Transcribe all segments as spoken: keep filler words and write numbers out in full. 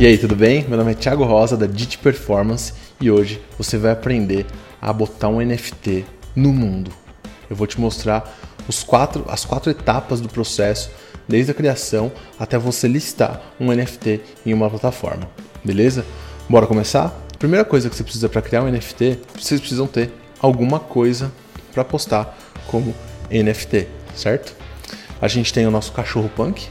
E aí, tudo bem? Meu nome é Thiago Rosa, da D I T Performance, e hoje você vai aprender a botar um N F T no mundo. Eu vou te mostrar os quatro, as quatro etapas do processo, desde a criação até você listar um N F T em uma plataforma, beleza? Bora começar? Primeira coisa que você precisa para criar um N F T, vocês precisam ter alguma coisa para postar como N F T, certo? A gente tem o nosso cachorro Punk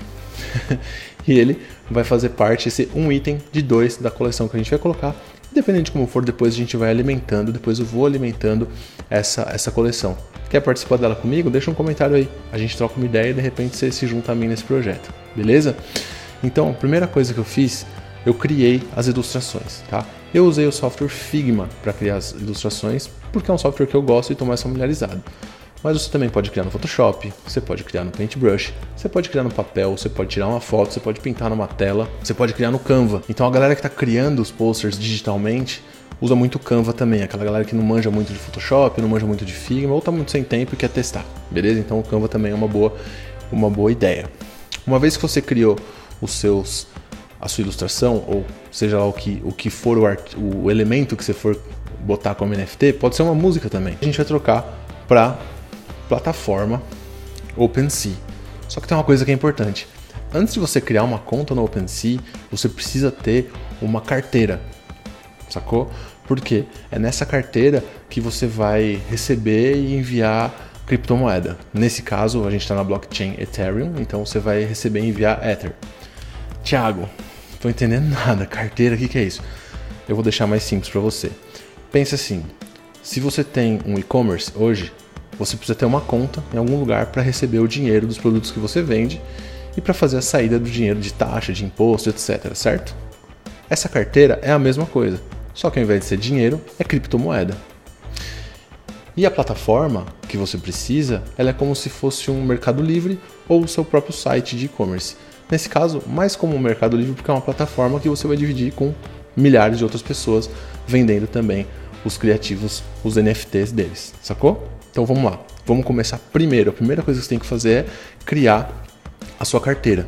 e ele vai fazer parte, esse um item de dois da coleção que a gente vai colocar. Dependendo de como for, depois a gente vai alimentando, depois eu vou alimentando essa, essa coleção. Quer participar dela comigo? Deixa um comentário aí, a gente troca uma ideia e de repente você se junta a mim nesse projeto, beleza? Então, a primeira coisa que eu fiz, eu criei as ilustrações, tá? Eu usei o software Figma para criar as ilustrações, porque é um software que eu gosto e estou mais familiarizado. Mas você também pode criar no Photoshop, você pode criar no Paintbrush, você pode criar no papel, você pode tirar uma foto, você pode pintar numa tela, você pode criar no Canva. Então a galera que está criando os posters digitalmente usa muito Canva também, aquela galera que não manja muito de Photoshop, não manja muito de Figma ou está muito sem tempo e quer testar, beleza? Então o Canva também é uma boa, uma boa ideia. Uma vez que você criou os seus, a sua ilustração, ou seja lá o que, o que for o, art, o elemento que você for botar como N F T, pode ser uma música também. A gente vai trocar para plataforma OpenSea. Só que tem uma coisa que é importante. Antes de você criar uma conta no OpenSea, você precisa ter uma carteira, sacou? Porque é nessa carteira que você vai receber e enviar criptomoeda. Nesse caso, a gente está na blockchain Ethereum, então você vai receber e enviar Ether. Thiago, não estou entendendo nada. Carteira, o que, que é isso? Eu vou deixar mais simples para você. Pensa assim, se você tem um e-commerce hoje, você precisa ter uma conta em algum lugar para receber o dinheiro dos produtos que você vende e para fazer a saída do dinheiro de taxa, de imposto, etcétera, certo? Essa carteira é a mesma coisa, só que ao invés de ser dinheiro, é criptomoeda. E a plataforma que você precisa, ela é como se fosse um Mercado Livre ou o seu próprio site de e-commerce. Nesse caso, mais como um Mercado Livre, porque é uma plataforma que você vai dividir com milhares de outras pessoas, vendendo também os criativos, os N F Ts deles, sacou? Então vamos lá, vamos começar primeiro. A primeira coisa que você tem que fazer é criar a sua carteira.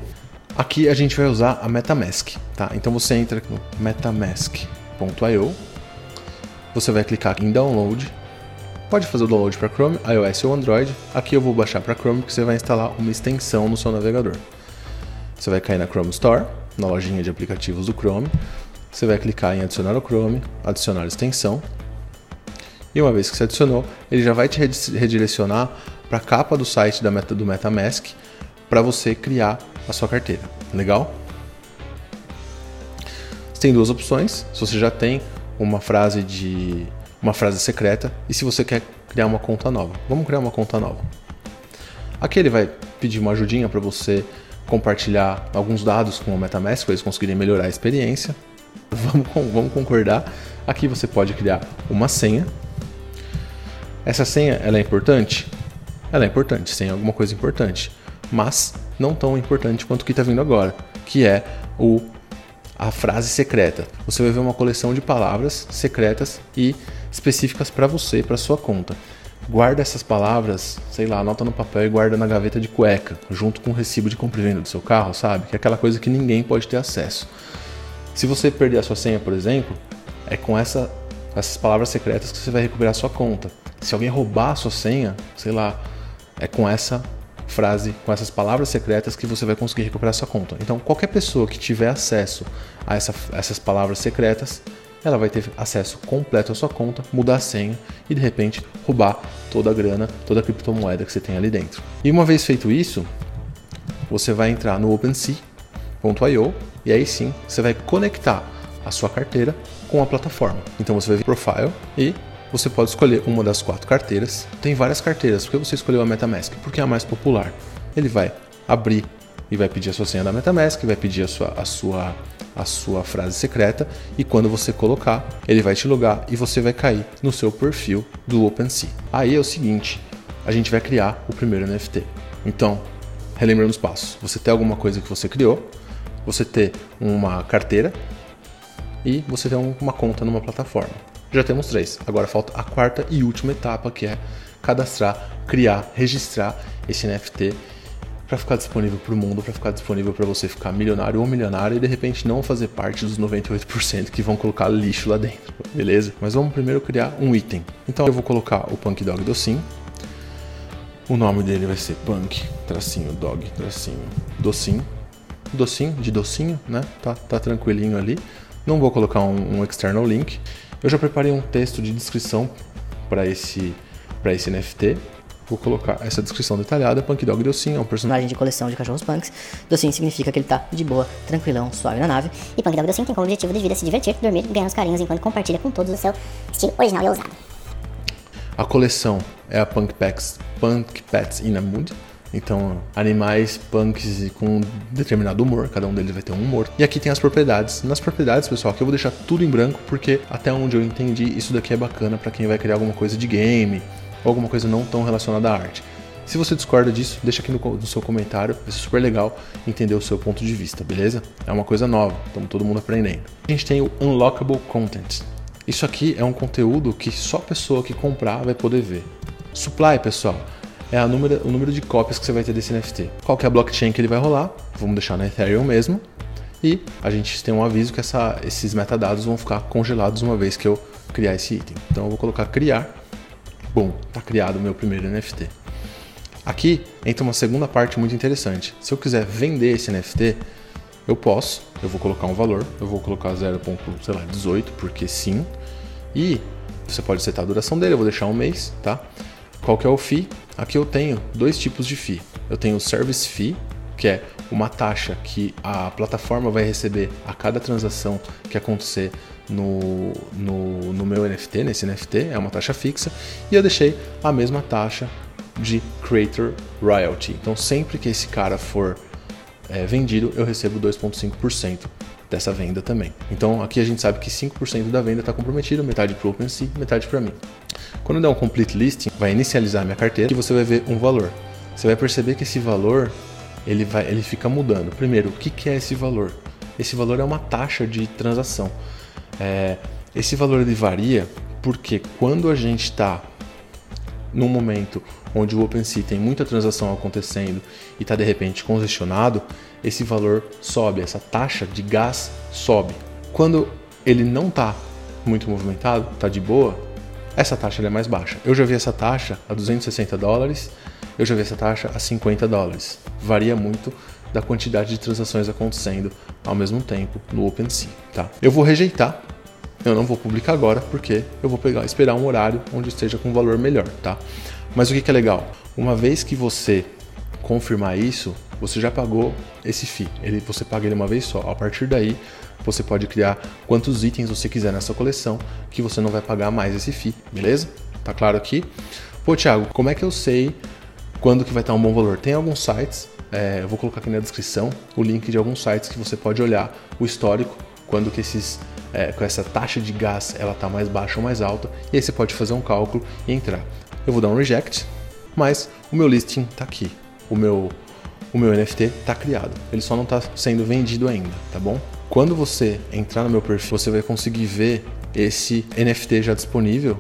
Aqui a gente vai usar a MetaMask, tá? Então você entra no metamask ponto io, você vai clicar em download, pode fazer o download para Chrome, iOS ou Android. Aqui eu vou baixar para Chrome porque você vai instalar uma extensão no seu navegador. Você vai cair na Chrome Store, na lojinha de aplicativos do Chrome, você vai clicar em adicionar o Chrome, adicionar a extensão. E uma vez que você adicionou, ele já vai te redirecionar para a capa do site da Meta, do MetaMask, para você criar a sua carteira. Legal? Você tem duas opções. Se você já tem uma frase de uma frase secreta e se você quer criar uma conta nova. Vamos criar uma conta nova. Aqui ele vai pedir uma ajudinha para você compartilhar alguns dados com o MetaMask para eles conseguirem melhorar a experiência. Vamos, vamos concordar. Aqui você pode criar uma senha. Essa senha, ela é importante? Ela é importante, senha é alguma coisa importante, mas não tão importante quanto o que está vindo agora, que é o, a frase secreta. Você vai ver uma coleção de palavras secretas e específicas para você, para sua conta. Guarda essas palavras, sei lá, anota no papel e guarda na gaveta de cueca, junto com o recibo de compra e venda do seu carro, sabe? Que é aquela coisa que ninguém pode ter acesso. Se você perder a sua senha, por exemplo, é com essa, essas palavras secretas que você vai recuperar a sua conta. Se alguém roubar a sua senha, sei lá, é com essa frase, com essas palavras secretas que você vai conseguir recuperar a sua conta. Então, qualquer pessoa que tiver acesso a essa, essas palavras secretas, ela vai ter acesso completo à sua conta, mudar a senha e, de repente, roubar toda a grana, toda a criptomoeda que você tem ali dentro. E uma vez feito isso, você vai entrar no OpenSea ponto io e aí sim, você vai conectar a sua carteira com a plataforma. Então, você vai vir Profile e você pode escolher uma das quatro carteiras. Tem várias carteiras. Por que você escolheu a MetaMask? Porque é a mais popular. Ele vai abrir e vai pedir a sua senha da MetaMask, vai pedir a sua, a sua, a sua frase secreta e quando você colocar, ele vai te logar e você vai cair no seu perfil do OpenSea. Aí é o seguinte, a gente vai criar o primeiro N F T. Então, relembrando os passos. Você ter alguma coisa que você criou, você ter uma carteira e você ter uma conta numa plataforma. Já temos três, agora falta a quarta e última etapa que é cadastrar, criar, registrar esse N F T para ficar disponível para o mundo, para ficar disponível para você ficar milionário ou milionário e de repente não fazer parte dos noventa e oito por cento que vão colocar lixo lá dentro, beleza? Mas vamos primeiro criar um item. Então eu vou colocar o Punk Dog Docinho. O nome dele vai ser Punk, tracinho, Dog, tracinho, Docinho. Docinho, de docinho, né? Tá, tá tranquilinho ali. Não vou colocar um, um external link. Eu já preparei um texto de descrição para esse, para esse N F T. Vou colocar essa descrição detalhada. Punk Dog Docinho é um personagem de coleção de cachorros punks. Docinho significa que ele tá de boa, tranquilão, suave na nave. E Punk Dog Docinho tem como objetivo de vida se divertir, dormir e ganhar os carinhos enquanto compartilha com todos o seu estilo original e ousado. A coleção é a Punk Packs, Punk Pets in a Mood. Então, animais punks com um determinado humor, cada um deles vai ter um humor. E aqui tem as propriedades. Nas propriedades, pessoal, aqui eu vou deixar tudo em branco, porque até onde eu entendi, isso daqui é bacana para quem vai criar alguma coisa de game, ou alguma coisa não tão relacionada à arte. Se você discorda disso, deixa aqui no, no seu comentário, vai ser super legal entender o seu ponto de vista, beleza? É uma coisa nova, estamos todo mundo aprendendo. A gente tem o Unlockable Content. Isso aqui é um conteúdo que só a pessoa que comprar vai poder ver. Supply, pessoal, é a número, o número de cópias que você vai ter desse N F T. Qual que é a blockchain que ele vai rolar? Vamos deixar na Ethereum mesmo. E a gente tem um aviso que essa, esses metadados vão ficar congelados uma vez que eu criar esse item. Então eu vou colocar criar. Bom, tá criado o meu primeiro N F T. Aqui entra uma segunda parte muito interessante. Se eu quiser vender esse N F T, eu posso. Eu vou colocar um valor. Eu vou colocar zero ponto dezoito, porque sim. E você pode setar a duração dele. Eu vou deixar um mês, tá? Qual que é o fee? Aqui eu tenho dois tipos de fee. Eu tenho o Service Fee, que é uma taxa que a plataforma vai receber a cada transação que acontecer no, no, no meu N F T, nesse N F T, é uma taxa fixa. E eu deixei a mesma taxa de Creator Royalty. Então, sempre que esse cara for é, vendido, eu recebo dois vírgula cinco por cento dessa venda também. Então, aqui a gente sabe que cinco por cento da venda está comprometido, metade para o OpenSea, metade para mim. Quando eu der um Complete Listing, vai inicializar minha carteira e você vai ver um valor. Você vai perceber que esse valor, ele, vai, ele fica mudando. Primeiro, o que, que é esse valor? Esse valor é uma taxa de transação. É, esse valor ele varia porque quando a gente está num momento onde o OpenSea tem muita transação acontecendo e está de repente congestionado, esse valor sobe, essa taxa de gás sobe. Quando ele não está muito movimentado, está de boa, essa taxa é mais baixa. Eu já vi essa taxa a duzentos e sessenta dólares, eu já vi essa taxa a cinquenta dólares. Varia muito da quantidade de transações acontecendo ao mesmo tempo no OpenSea, tá? Eu vou rejeitar, eu não vou publicar agora, porque eu vou pegar, esperar um horário onde esteja com um valor melhor, tá? Mas o que, que é legal? Uma vez que você confirmar isso, você já pagou esse fee. Ele, você paga ele uma vez só. A partir daí, você pode criar quantos itens você quiser nessa coleção que você não vai pagar mais esse fee, beleza? Tá claro aqui? Pô, Thiago, como é que eu sei quando que vai estar um bom valor? Tem alguns sites, é, eu vou colocar aqui na descrição o link de alguns sites que você pode olhar o histórico, quando que esses, é, com essa taxa de gás ela tá mais baixa ou mais alta, e aí você pode fazer um cálculo e entrar. Eu vou dar um reject, mas o meu listing tá aqui, o meu, o meu N F T tá criado, ele só não tá sendo vendido ainda, tá bom? Quando você entrar no meu perfil, você vai conseguir ver esse N F T já disponível,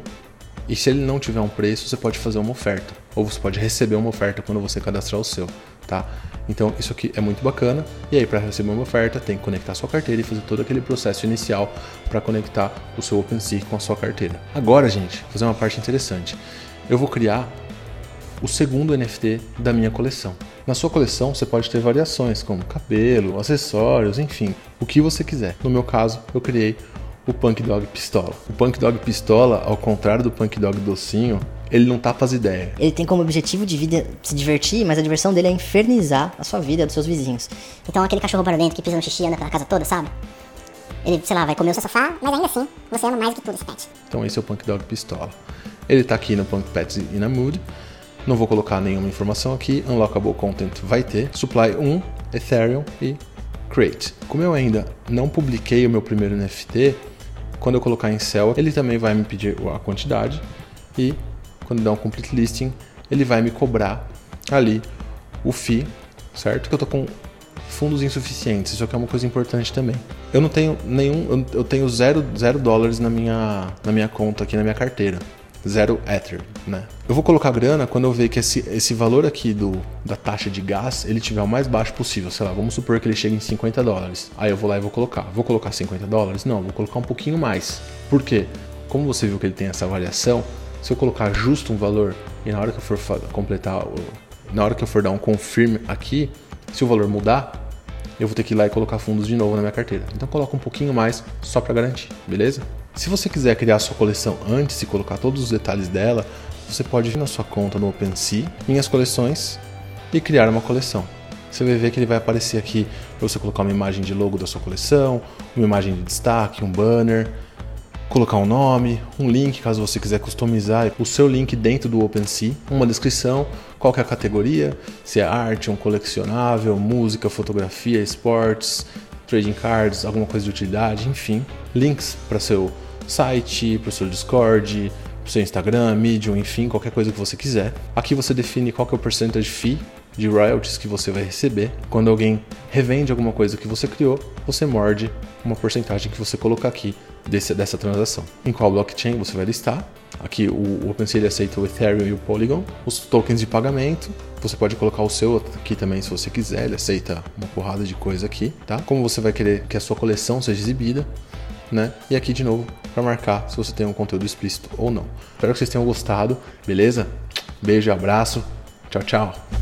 e se ele não tiver um preço, você pode fazer uma oferta, ou você pode receber uma oferta quando você cadastrar o seu, tá? Então isso aqui é muito bacana, e aí para receber uma oferta tem que conectar a sua carteira e fazer todo aquele processo inicial para conectar o seu OpenSea com a sua carteira. Agora, gente, vou fazer uma parte interessante. Eu vou criar o segundo N F T da minha coleção. Na sua coleção você pode ter variações como cabelo, acessórios, enfim, o que você quiser. No meu caso, eu criei o Punk Dog Pistola. O Punk Dog Pistola, ao contrário do Punk Dog Docinho, ele não tapa as ideias. Ele tem como objetivo de vida se divertir, mas a diversão dele é infernizar a sua vida dos seus vizinhos. Então aquele cachorro barulhento que pisa no xixi e anda pela casa toda, sabe? Ele, sei lá, vai comer o seu sofá, mas ainda assim, você ama mais do que tudo esse pet. Então esse é o Punk Dog Pistola. Ele tá aqui no Punk Pets in a Mood. Não vou colocar nenhuma informação aqui. Unlockable Content vai ter. Supply um, Ethereum e Create. Como eu ainda não publiquei o meu primeiro N F T, quando eu colocar em sell, ele também vai me pedir a quantidade. E quando der um Complete Listing, ele vai me cobrar ali o fee, certo? Que eu tô com fundos insuficientes. Isso aqui é uma coisa importante também. Eu não tenho nenhum... Eu tenho zero, zero dólares na minha, na minha conta aqui, na minha carteira. zero Ether, né? Eu vou colocar grana quando eu ver que esse, esse valor aqui do, da taxa de gás, ele tiver o mais baixo possível, sei lá, vamos supor que ele chegue em cinquenta dólares. Aí eu vou lá e vou colocar. Vou colocar cinquenta dólares? Não, vou colocar um pouquinho mais. Por quê? Como você viu que ele tem essa variação, se eu colocar justo um valor e na hora que eu for completar, na hora que eu for dar um confirm aqui, se o valor mudar, eu vou ter que ir lá e colocar fundos de novo na minha carteira. Então coloca um pouquinho mais só para garantir, beleza? Se você quiser criar a sua coleção antes e colocar todos os detalhes dela, você pode vir na sua conta no OpenSea, minhas coleções, e criar uma coleção. Você vai ver que ele vai aparecer aqui para você colocar uma imagem de logo da sua coleção, uma imagem de destaque, um banner, colocar um nome, um link caso você quiser customizar o seu link dentro do OpenSea, uma descrição, qual que é a categoria, se é arte, um colecionável, música, fotografia, esportes, trading cards, alguma coisa de utilidade, enfim. Links para seu site, para o seu Discord, para o seu Instagram, Medium, enfim, qualquer coisa que você quiser. Aqui você define qual que é o percentage fee de royalties que você vai receber. Quando alguém revende alguma coisa que você criou, você morde uma porcentagem que você colocar aqui desse, dessa transação. Em qual blockchain você vai listar. Aqui o OpenSea aceita o Ethereum e o Polygon. Os tokens de pagamento, você pode colocar o seu aqui também se você quiser. Ele aceita uma porrada de coisa aqui, tá? Como você vai querer que a sua coleção seja exibida, né? E aqui de novo, para marcar se você tem um conteúdo explícito ou não. Espero que vocês tenham gostado, beleza? Beijo, abraço, tchau, tchau!